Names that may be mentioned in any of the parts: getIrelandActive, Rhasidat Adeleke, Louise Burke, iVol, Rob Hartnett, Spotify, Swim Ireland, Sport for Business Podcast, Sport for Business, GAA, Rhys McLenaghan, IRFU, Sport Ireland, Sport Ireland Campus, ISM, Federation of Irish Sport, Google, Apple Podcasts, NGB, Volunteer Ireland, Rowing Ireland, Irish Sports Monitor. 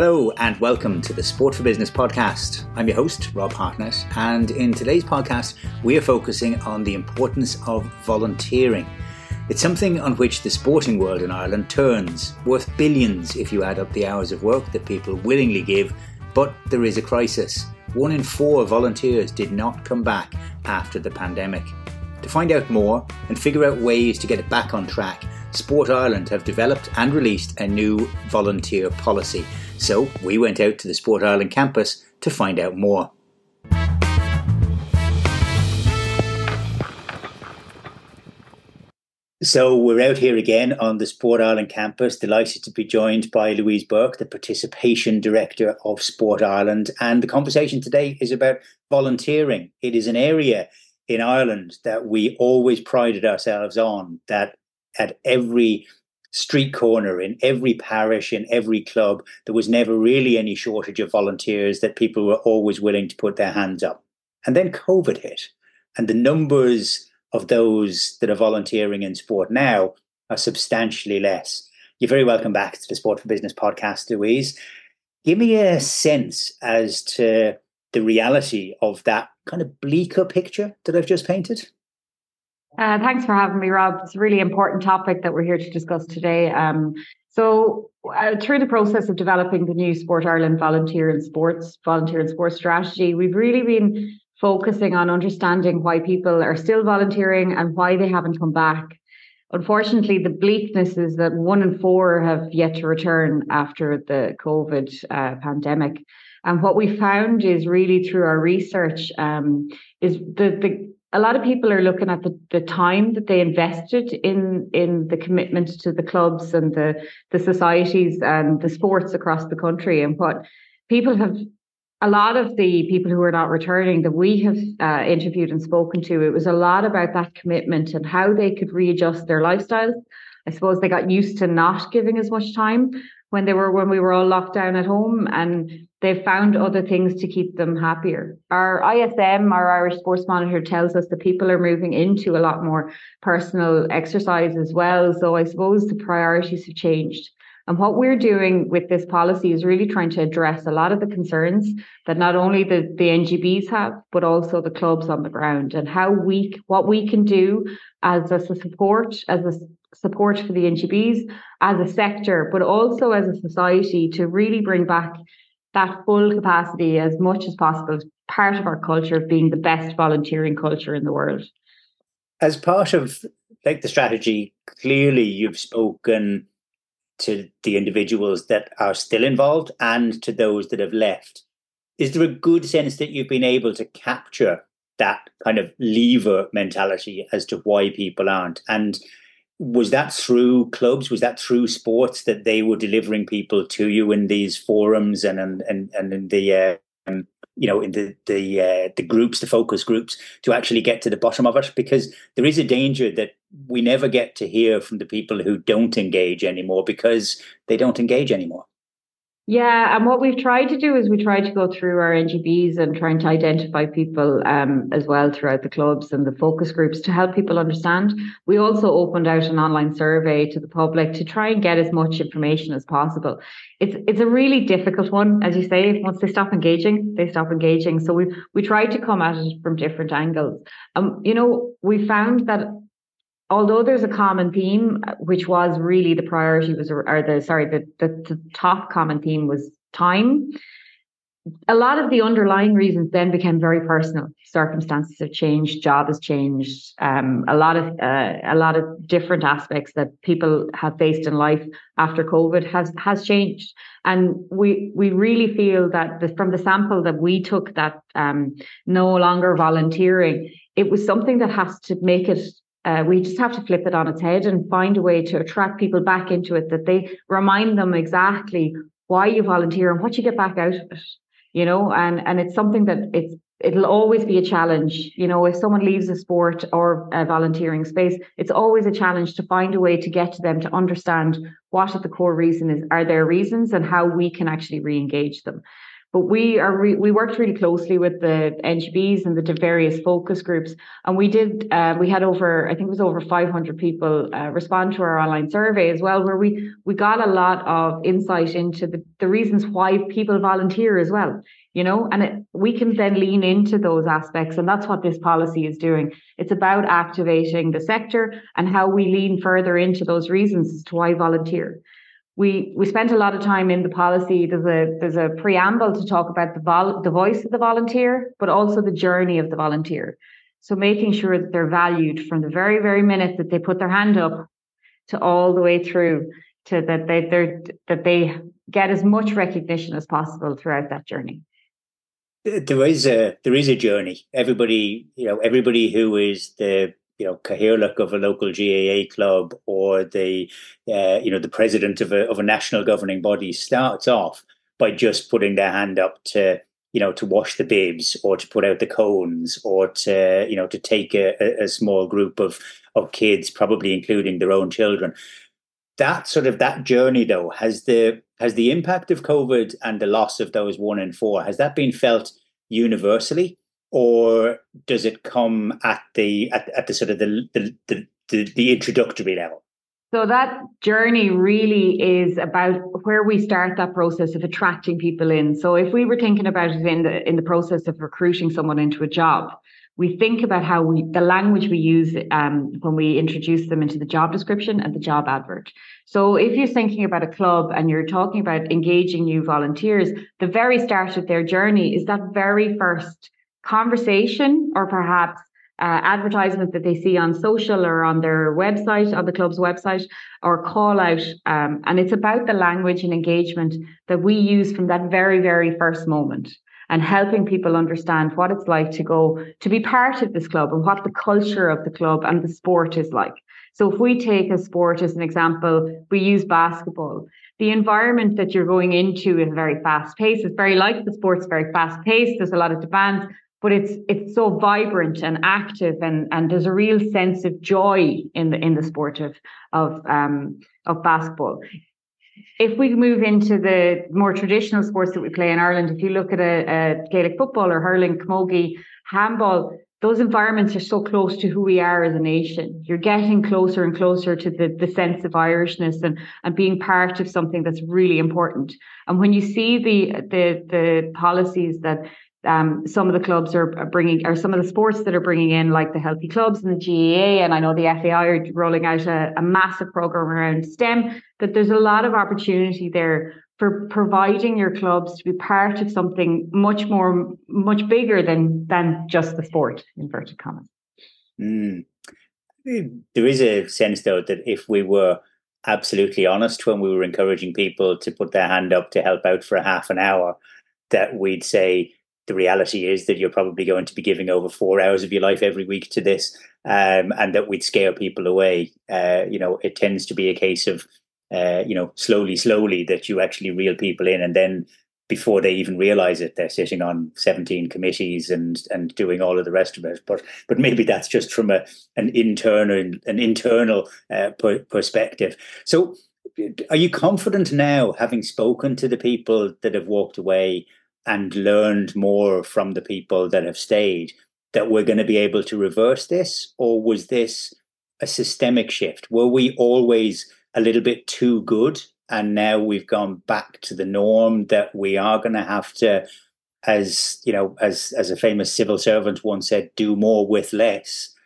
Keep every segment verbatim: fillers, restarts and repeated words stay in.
Hello and welcome to the Sport for Business podcast. I'm your host, Rob Hartnett, and in today's podcast, we are focusing on the importance of volunteering. It's something on which the sporting world in Ireland turns, worth billions if you add up the hours of work that people willingly give, but there is a crisis. One in four volunteers did not come back after the pandemic. To find out more and figure out ways to get it back on track, Sport Ireland have developed and released a new volunteer policy. So we went out to the Sport Ireland campus to find out more. So we're out here again on the Sport Ireland campus, delighted to be joined by Louise Burke, the Participation Director of Sport Ireland. And the conversation today is about volunteering. It is an area in Ireland that we always prided ourselves on, that at every street corner, in every parish, in every club, there was never really any shortage of volunteers, that people were always willing to put their hands up. And then COVID hit, and the numbers of those that are volunteering in sport now are substantially less. You're very welcome back to the Sport for Business podcast, Louise. Give me a sense as to the reality of that kind of bleaker picture that I've just painted. Uh, thanks for having me, Rob. It's a really important topic that we're here to discuss today. Um, so uh, through the process of developing the new Sport Ireland Volunteer and Sports, Volunteer and Sports Strategy, we've really been focusing on understanding why people are still volunteering and why they haven't come back. Unfortunately, the bleakness is that one in four have yet to return after the COVID uh, pandemic. And what we found is really through our research um, is the the a lot of people are looking at the, the time that they invested in in the commitment to the clubs and the, the societies and the sports across the country. And what people have, a lot of the people who are not returning that we have uh, interviewed and spoken to, it was a lot about that commitment and how they could readjust their lifestyles. I suppose they got used to not giving as much time when they were when we were all locked down at home, and they've found other things to keep them happier. Our I S M, our Irish Sports Monitor, tells us that people are moving into a lot more personal exercise as well. So I suppose the priorities have changed. And what we're doing with this policy is really trying to address a lot of the concerns that not only the, the N G Bs have, but also the clubs on the ground, and how we, what we can do as a support, as a support for the N G Bs, as a sector, but also as a society, to really bring back that full capacity as much as possible as part of our culture of being the best volunteering culture in the world. As part of like the strategy, clearly you've spoken to the individuals that are still involved and to those that have left. Is there a good sense that you've been able to capture that kind of lever mentality as to why people aren't? And was that through clubs? Was that through sports that they were delivering people to you in these forums and and and, and in the uh, um, you know in the the uh, the groups, the focus groups, to actually get to the bottom of it? Because there is a danger that we never get to hear from the people who don't engage anymore because they don't engage anymore. Yeah, and what we've tried to do is we tried to go through our N G Bs and trying to identify people um, as well throughout the clubs and the focus groups to help people understand. We also opened out an online survey to the public to try and get as much information as possible. It's it's a really difficult one, as you say. Once they stop engaging, they stop engaging. So we we tried to come at it from different angles. Um, you know, we found that although there's a common theme, which was really the priority was, or the, sorry, the, the, the top common theme was time. A lot of the underlying reasons then became very personal. Circumstances have changed, job has changed, um, a lot of uh, a lot of different aspects that people have faced in life after COVID has has changed. And we we really feel that the, from the sample that we took, that um, no longer volunteering, it was something that has to make it. Uh, we just have to flip it on its head and find a way to attract people back into it, that they remind them exactly why you volunteer and what you get back out of it, you know, and, and it's something that it's it'll always be a challenge. You know, if someone leaves a sport or a volunteering space, it's always a challenge to find a way to get to them to understand what at the core reason is, are their reasons, and how we can actually re-engage them. But we are re- we worked really closely with the N G Bs and the various focus groups, and we did uh, we had over I think it was over five hundred people uh, respond to our online survey as well, where we we got a lot of insight into the, the reasons why people volunteer as well, you know, and it, we can then lean into those aspects, and that's what this policy is doing. It's about activating the sector and how we lean further into those reasons as to why volunteer. We we spent a lot of time in the policy. There's a there's a preamble to talk about the vol- the voice of the volunteer, but also the journey of the volunteer. So making sure that they're valued from the very, very minute that they put their hand up to all the way through to that they they're, that they get as much recognition as possible throughout that journey. There is a there is a journey. Everybody, you know, everybody who is the you know, Cathaoirleach of a local G A A club or the, uh, you know, the president of a of a national governing body starts off by just putting their hand up to, you know, to wash the bibs or to put out the cones or to, you know, to take a, a small group of, of kids, probably including their own children. That sort of that journey, though, has the has the impact of COVID and the loss of those one in four, has that been felt universally? Or does it come at the at, at the sort of the the, the the introductory level? So that journey really is about where we start that process of attracting people in. So if we were thinking about it in the in the process of recruiting someone into a job, we think about how we the language we use um, when we introduce them into the job description and the job advert. So if you're thinking about a club and you're talking about engaging new volunteers, the very start of their journey is that very first conversation or perhaps uh, advertisement that they see on social or on their website, on the club's website, or call out. Um, and it's about the language and engagement that we use from that very, very first moment and helping people understand what it's like to go to be part of this club and what the culture of the club and the sport is like. So if we take a sport as an example, we use basketball. The environment that you're going into is very fast paced. It's very like the sport's very fast paced. There's a lot of demands. But it's it's so vibrant and active, and, and there's a real sense of joy in the in the sport of of um of basketball. If we move into the more traditional sports that we play in Ireland, if you look at a, a Gaelic football or hurling, camogie, handball, those environments are so close to who we are as a nation. You're getting closer and closer to the, the sense of Irishness and, and being part of something that's really important. And when you see the the the policies that Um, some of the clubs are bringing, or some of the sports that are bringing in, like the healthy clubs and the G A A, and I know the F A I are rolling out a, a massive program around STEM, that there's a lot of opportunity there for providing your clubs to be part of something much more, much bigger than than just the sport, inverted commas. Mm. There is a sense, though, that if we were absolutely honest when we were encouraging people to put their hand up to help out for a half an hour, that we'd say, the reality is that you're probably going to be giving over four hours of your life every week to this, um, and that we'd scare people away. Uh, you know, it tends to be a case of, uh, you know, slowly, slowly that you actually reel people in. And then before they even realize it, they're sitting on seventeen committees and and doing all of the rest of it. But but maybe that's just from a an internal, an internal uh, per- perspective. So are you confident now, having spoken to the people that have walked away and learned more from the people that have stayed, that we're going to be able to reverse this? Or was this a systemic shift? Were we always a little bit too good, and now we've gone back to the norm that we are going to have to, as you know, as as a famous civil servant once said, do more with less?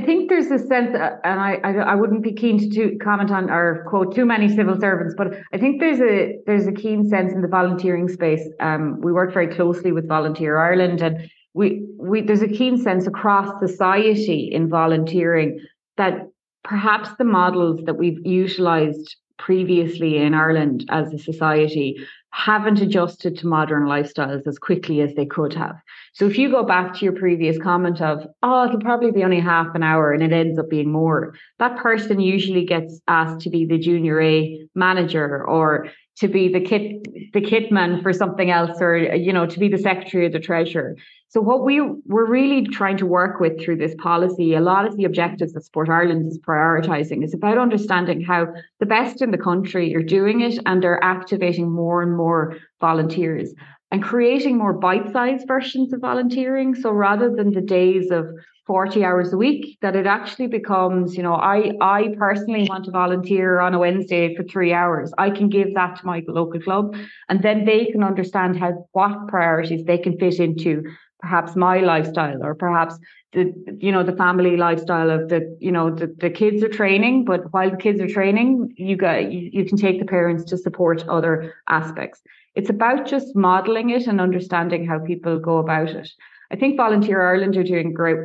I think there's a sense, uh, and I, I I wouldn't be keen to, to comment on or quote too many civil servants, but I think there's a there's a keen sense in the volunteering space. Um, we work very closely with Volunteer Ireland, and we we there's a keen sense across society in volunteering that perhaps the models that we've utilised previously in Ireland as a society haven't adjusted to modern lifestyles as quickly as they could have. So if you go back to your previous comment of, oh, it'll probably be only half an hour and it ends up being more, that person usually gets asked to be the junior A manager or to be the kit the kit man for something else, or, you know, to be the secretary of the treasurer. So what we we're really trying to work with through this policy, a lot of the objectives that Sport Ireland is prioritising is about understanding how the best in the country are doing it and are activating more and more volunteers. and creating more bite-sized versions of volunteering. So rather than the days of forty hours a week, that it actually becomes, you know, I, I personally want to volunteer on a Wednesday for three hours. I can give that to my local club, and then they can understand how what priorities they can fit into perhaps my lifestyle, or perhaps the, you know, the family lifestyle of the, you know, the, the kids are training, but while the kids are training, you got, you, you can take the parents to support other aspects. It's about just modeling it and understanding how people go about it. I think Volunteer Ireland are doing a great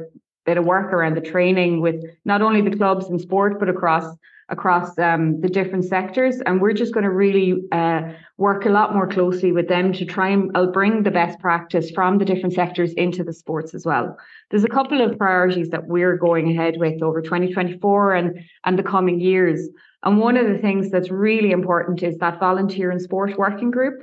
bit of work around the training with not only the clubs and sport, but across across um, the different sectors. And we're just going to really uh, work a lot more closely with them to try and I'll bring the best practice from the different sectors into the sports as well. There's a couple of priorities that we're going ahead with over twenty twenty-four and, and the coming years. And one of the things that's really important is that volunteer and sport working group,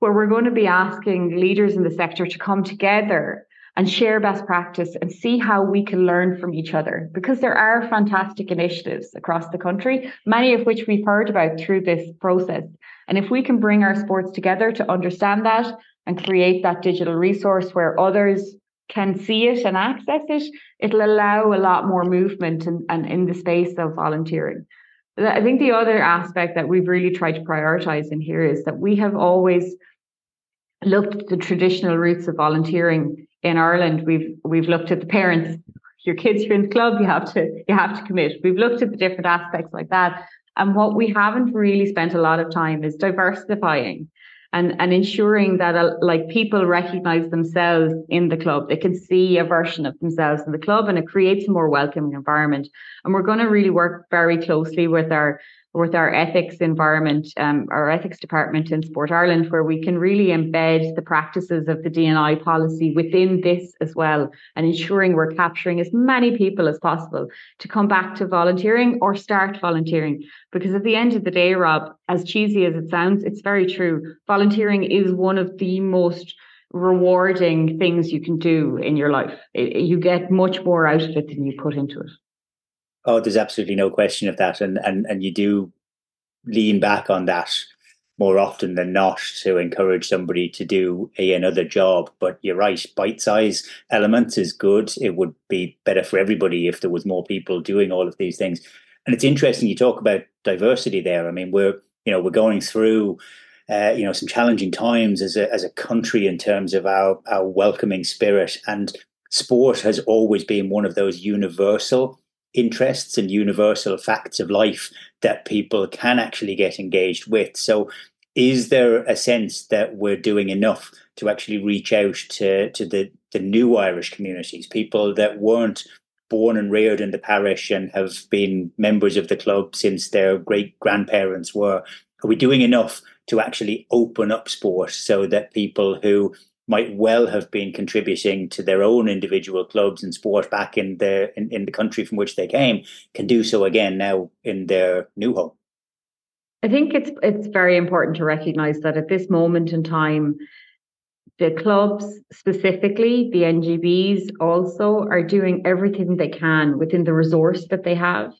where we're going to be asking leaders in the sector to come together and share best practice and see how we can learn from each other, because there are fantastic initiatives across the country, many of which we've heard about through this process. And if we can bring our sports together to understand that and create that digital resource where others can see it and access it, it'll allow a lot more movement and in, in, in the space of volunteering. I think the other aspect that we've really tried to prioritize in here is that we have always looked at the traditional routes of volunteering in Ireland. We've we've looked at the parents. Your kids are in the club, you have to you have to commit. We've looked at the different aspects like that. And what we haven't really spent a lot of time is diversifying and, and ensuring that uh, like people recognize themselves in the club. They can see a version of themselves in the club, and it creates a more welcoming environment. And we're going to really work very closely with our with our ethics environment, um, our ethics department in Sport Ireland, where we can really embed the practices of the D and I policy within this as well, and ensuring we're capturing as many people as possible to come back to volunteering or start volunteering. Because at the end of the day, Rob, as cheesy as it sounds, it's very true. Volunteering is one of the most rewarding things you can do in your life. It, you get much more out of it than you put into it. Oh, there's absolutely no question of that. And, and and you do lean back on that more often than not to encourage somebody to do a, another job. But you're right, bite-size elements is good. It would be better for everybody if there was more people doing all of these things. And it's interesting you talk about diversity there. I mean, we're, you know, we're going through uh, you know, some challenging times as a as a country in terms of our, our welcoming spirit. And sport has always been one of those universal interests and universal facts of life that people can actually get engaged with. So is there a sense that we're doing enough to actually reach out to, to the, the new Irish communities, people that weren't born and reared in the parish and have been members of the club since their great-grandparents were? Are we doing enough to actually open up sport so that people who might well have been contributing to their own individual clubs and sport back in the in, in the country from which they came, can do so again now in their new home? I think it's it's very important to recognise that at this moment in time, the clubs specifically, the N G Bs also, are doing everything they can within the resource that they have.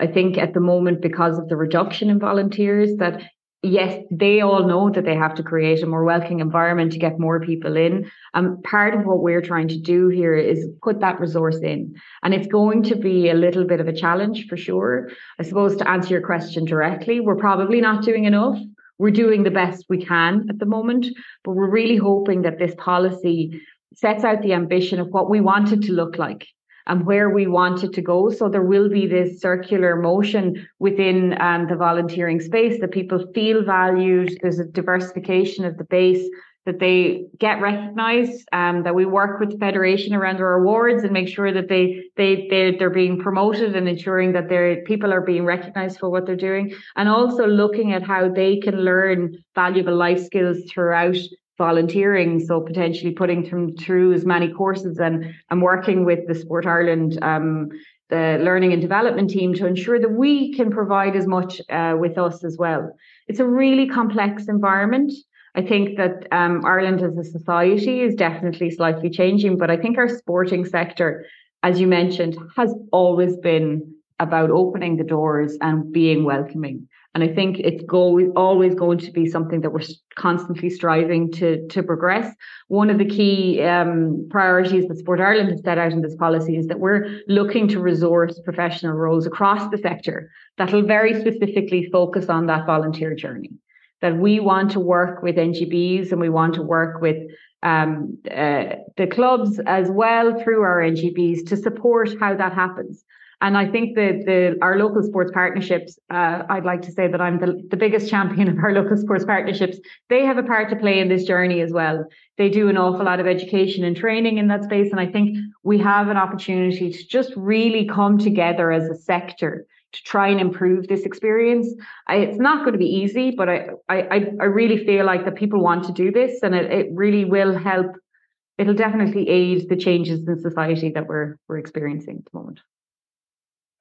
I think at the moment, because of the reduction in volunteers, that yes, they all know that they have to create a more welcoming environment to get more people in. Um, part of what we're trying to do here is put that resource in. And it's going to be a little bit of a challenge for sure. I suppose to answer your question directly, we're probably not doing enough. We're doing the best we can at the moment, but we're really hoping that this policy sets out the ambition of what we want it to look like and where we want it to go. So there will be this circular motion within um, the volunteering space, that people feel valued, there's a diversification of the base, that they get recognised, um, that we work with the Federation around our awards and make sure that they, they, they, they're being promoted and ensuring that their people are being recognised for what they're doing, and also looking at how they can learn valuable life skills throughout volunteering, so potentially putting them through as many courses and and working with the Sport Ireland, um, the learning and development team, to ensure that we can provide as much uh, with us as well. It's a really complex environment. I think that um, Ireland as a society is definitely slightly changing, but I think our sporting sector, as you mentioned, has always been about opening the doors and being welcoming. And I think it's go, always going to be something that we're constantly striving to, to progress. One of the key um, priorities that Sport Ireland has set out in this policy is that we're looking to resource professional roles across the sector that will very specifically focus on that volunteer journey, that we want to work with N G Bs and we want to work with um, uh, the clubs as well through our N G Bs to support how that happens. And I think that the, our local sports partnerships, uh, I'd like to say that I'm the, the biggest champion of our local sports partnerships. They have a part to play in this journey as well. They do an awful lot of education and training in that space. And I think we have an opportunity to just really come together as a sector to try and improve this experience. I, it's not going to be easy, but I, I, I really feel like that people want to do this, and it, it really will help. It'll definitely aid the changes in society that we're we're experiencing at the moment.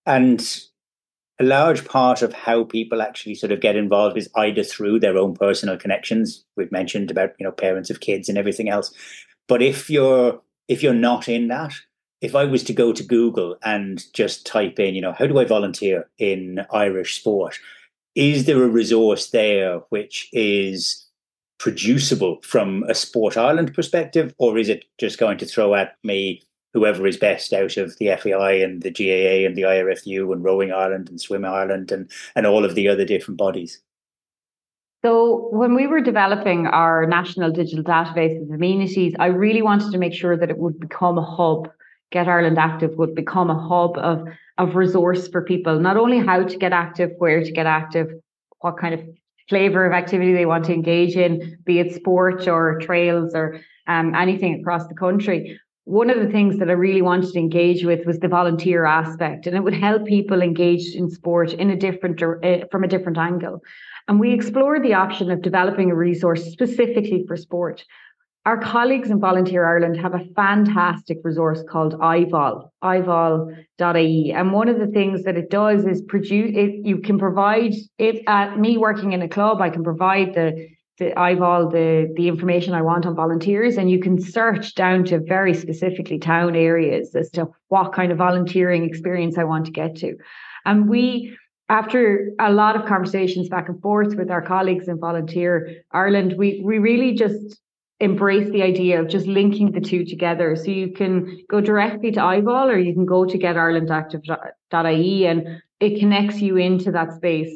And a large part of how people actually sort of get involved is either through their own personal connections. We've mentioned about, you know, parents of kids and everything else. But if you're if you're not in that, if I was to go to Google and just type in, you know, how do I volunteer in Irish sport? Is there a resource there which is producible from a Sport Ireland perspective, or is it just going to throw at me whoever is best out of the F A I and the G A A and the I R F U and Rowing Ireland and Swim Ireland and, and all of the other different bodies? So when we were developing our national digital database of amenities, I really wanted to make sure that it would become a hub. GetIrelandActive would become a hub of, of resource for people, not only how to get active, where to get active, what kind of flavor of activity they want to engage in, be it sport or trails or um, anything across the country. One of the things that I really wanted to engage with was the volunteer aspect, and it would help people engaged in sport in a different uh, from a different angle. And we explored the option of developing a resource specifically for sport. Our colleagues in Volunteer Ireland have a fantastic resource called iVol, i vol dot i e. And one of the things that it does is produce it. You can provide it at me working in a club. I can provide the The iVol, the, the information I want on volunteers, and you can search down to very specifically town areas as to what kind of volunteering experience I want to get to. And we, after a lot of conversations back and forth with our colleagues in Volunteer Ireland, we, we really just embrace the idea of just linking the two together. So you can go directly to iVol, or you can go to get Ireland Active dot i e, and it connects you into that space.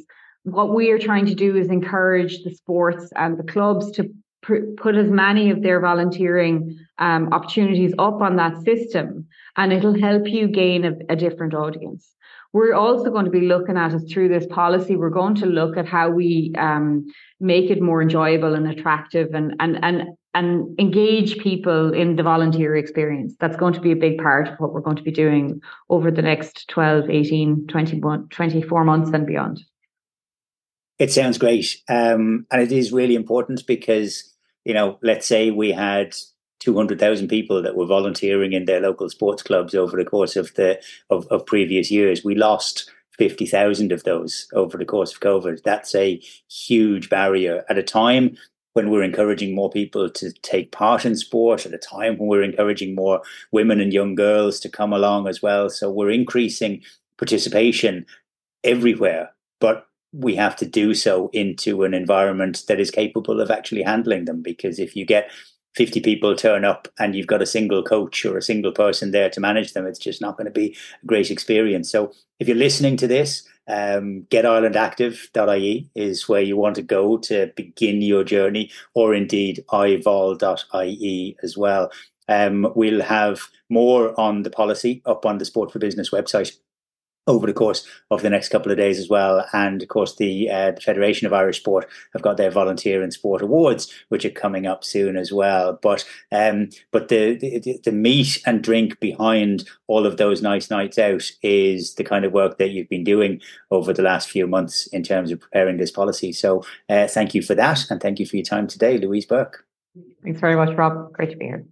What we are trying to do is encourage the sports and the clubs to pr- put as many of their volunteering um, opportunities up on that system, and it'll help you gain a, a different audience. We're also going to be looking at us through this policy. We're going to look at how we um, make it more enjoyable and attractive and, and, and, and engage people in the volunteer experience. That's going to be a big part of what we're going to be doing over the next twelve, eighteen, twenty-one, twenty-four months and beyond. It sounds great. Um, and it is really important because, you know, let's say we had two hundred thousand people that were volunteering in their local sports clubs over the course of the of, of previous years. We lost fifty thousand of those over the course of COVID. That's a huge barrier at a time when we're encouraging more people to take part in sport, at a time when we're encouraging more women and young girls to come along as well. So we're increasing participation everywhere, but we have to do so into an environment that is capable of actually handling them, because if you get fifty people turn up and you've got a single coach or a single person there to manage them, it's just not going to be a great experience. So if you're listening to this, um, get Ireland Active dot i e is where you want to go to begin your journey, or indeed i vol dot i e as well. Um, we'll have more on the policy up on the Sport for Business website over the course of the next couple of days as well. And of course, the, uh, the Federation of Irish Sport have got their Volunteer in Sport Awards, which are coming up soon as well. But um, but the, the the meat and drink behind all of those nice nights out is the kind of work that you've been doing over the last few months in terms of preparing this policy. So uh, thank you for that. And thank you for your time today, Louise Burke. Thanks very much, Rob. Great to be here.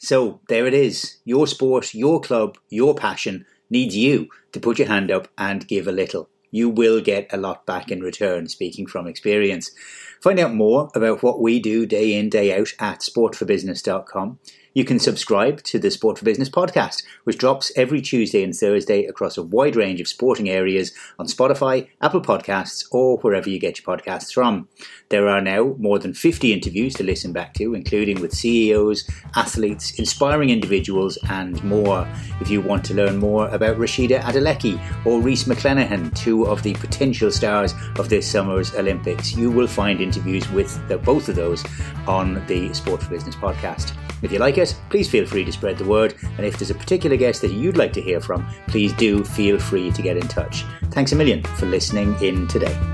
So there it is. Your sport, your club, your passion needs you to put your hand up and give a little. you will get a lot back in return, speaking from experience. Find out more about what we do day in, day out at sport for business dot com. You can subscribe to the Sport for Business podcast, which drops every Tuesday and Thursday across a wide range of sporting areas on Spotify, Apple Podcasts, or wherever you get your podcasts from. There are now more than fifty interviews to listen back to, including with C E Os, athletes, inspiring individuals, and more. If you want to learn more about Rhasidat Adeleke or Rhys McLenaghan, two of the potential stars of this summer's Olympics, you will find interviews with the, both of those on the Sport for Business podcast. If you like it, please feel free to spread the word, and if there's a particular guest that you'd like to hear from, please do feel free to get in touch. Thanks a million for listening in today.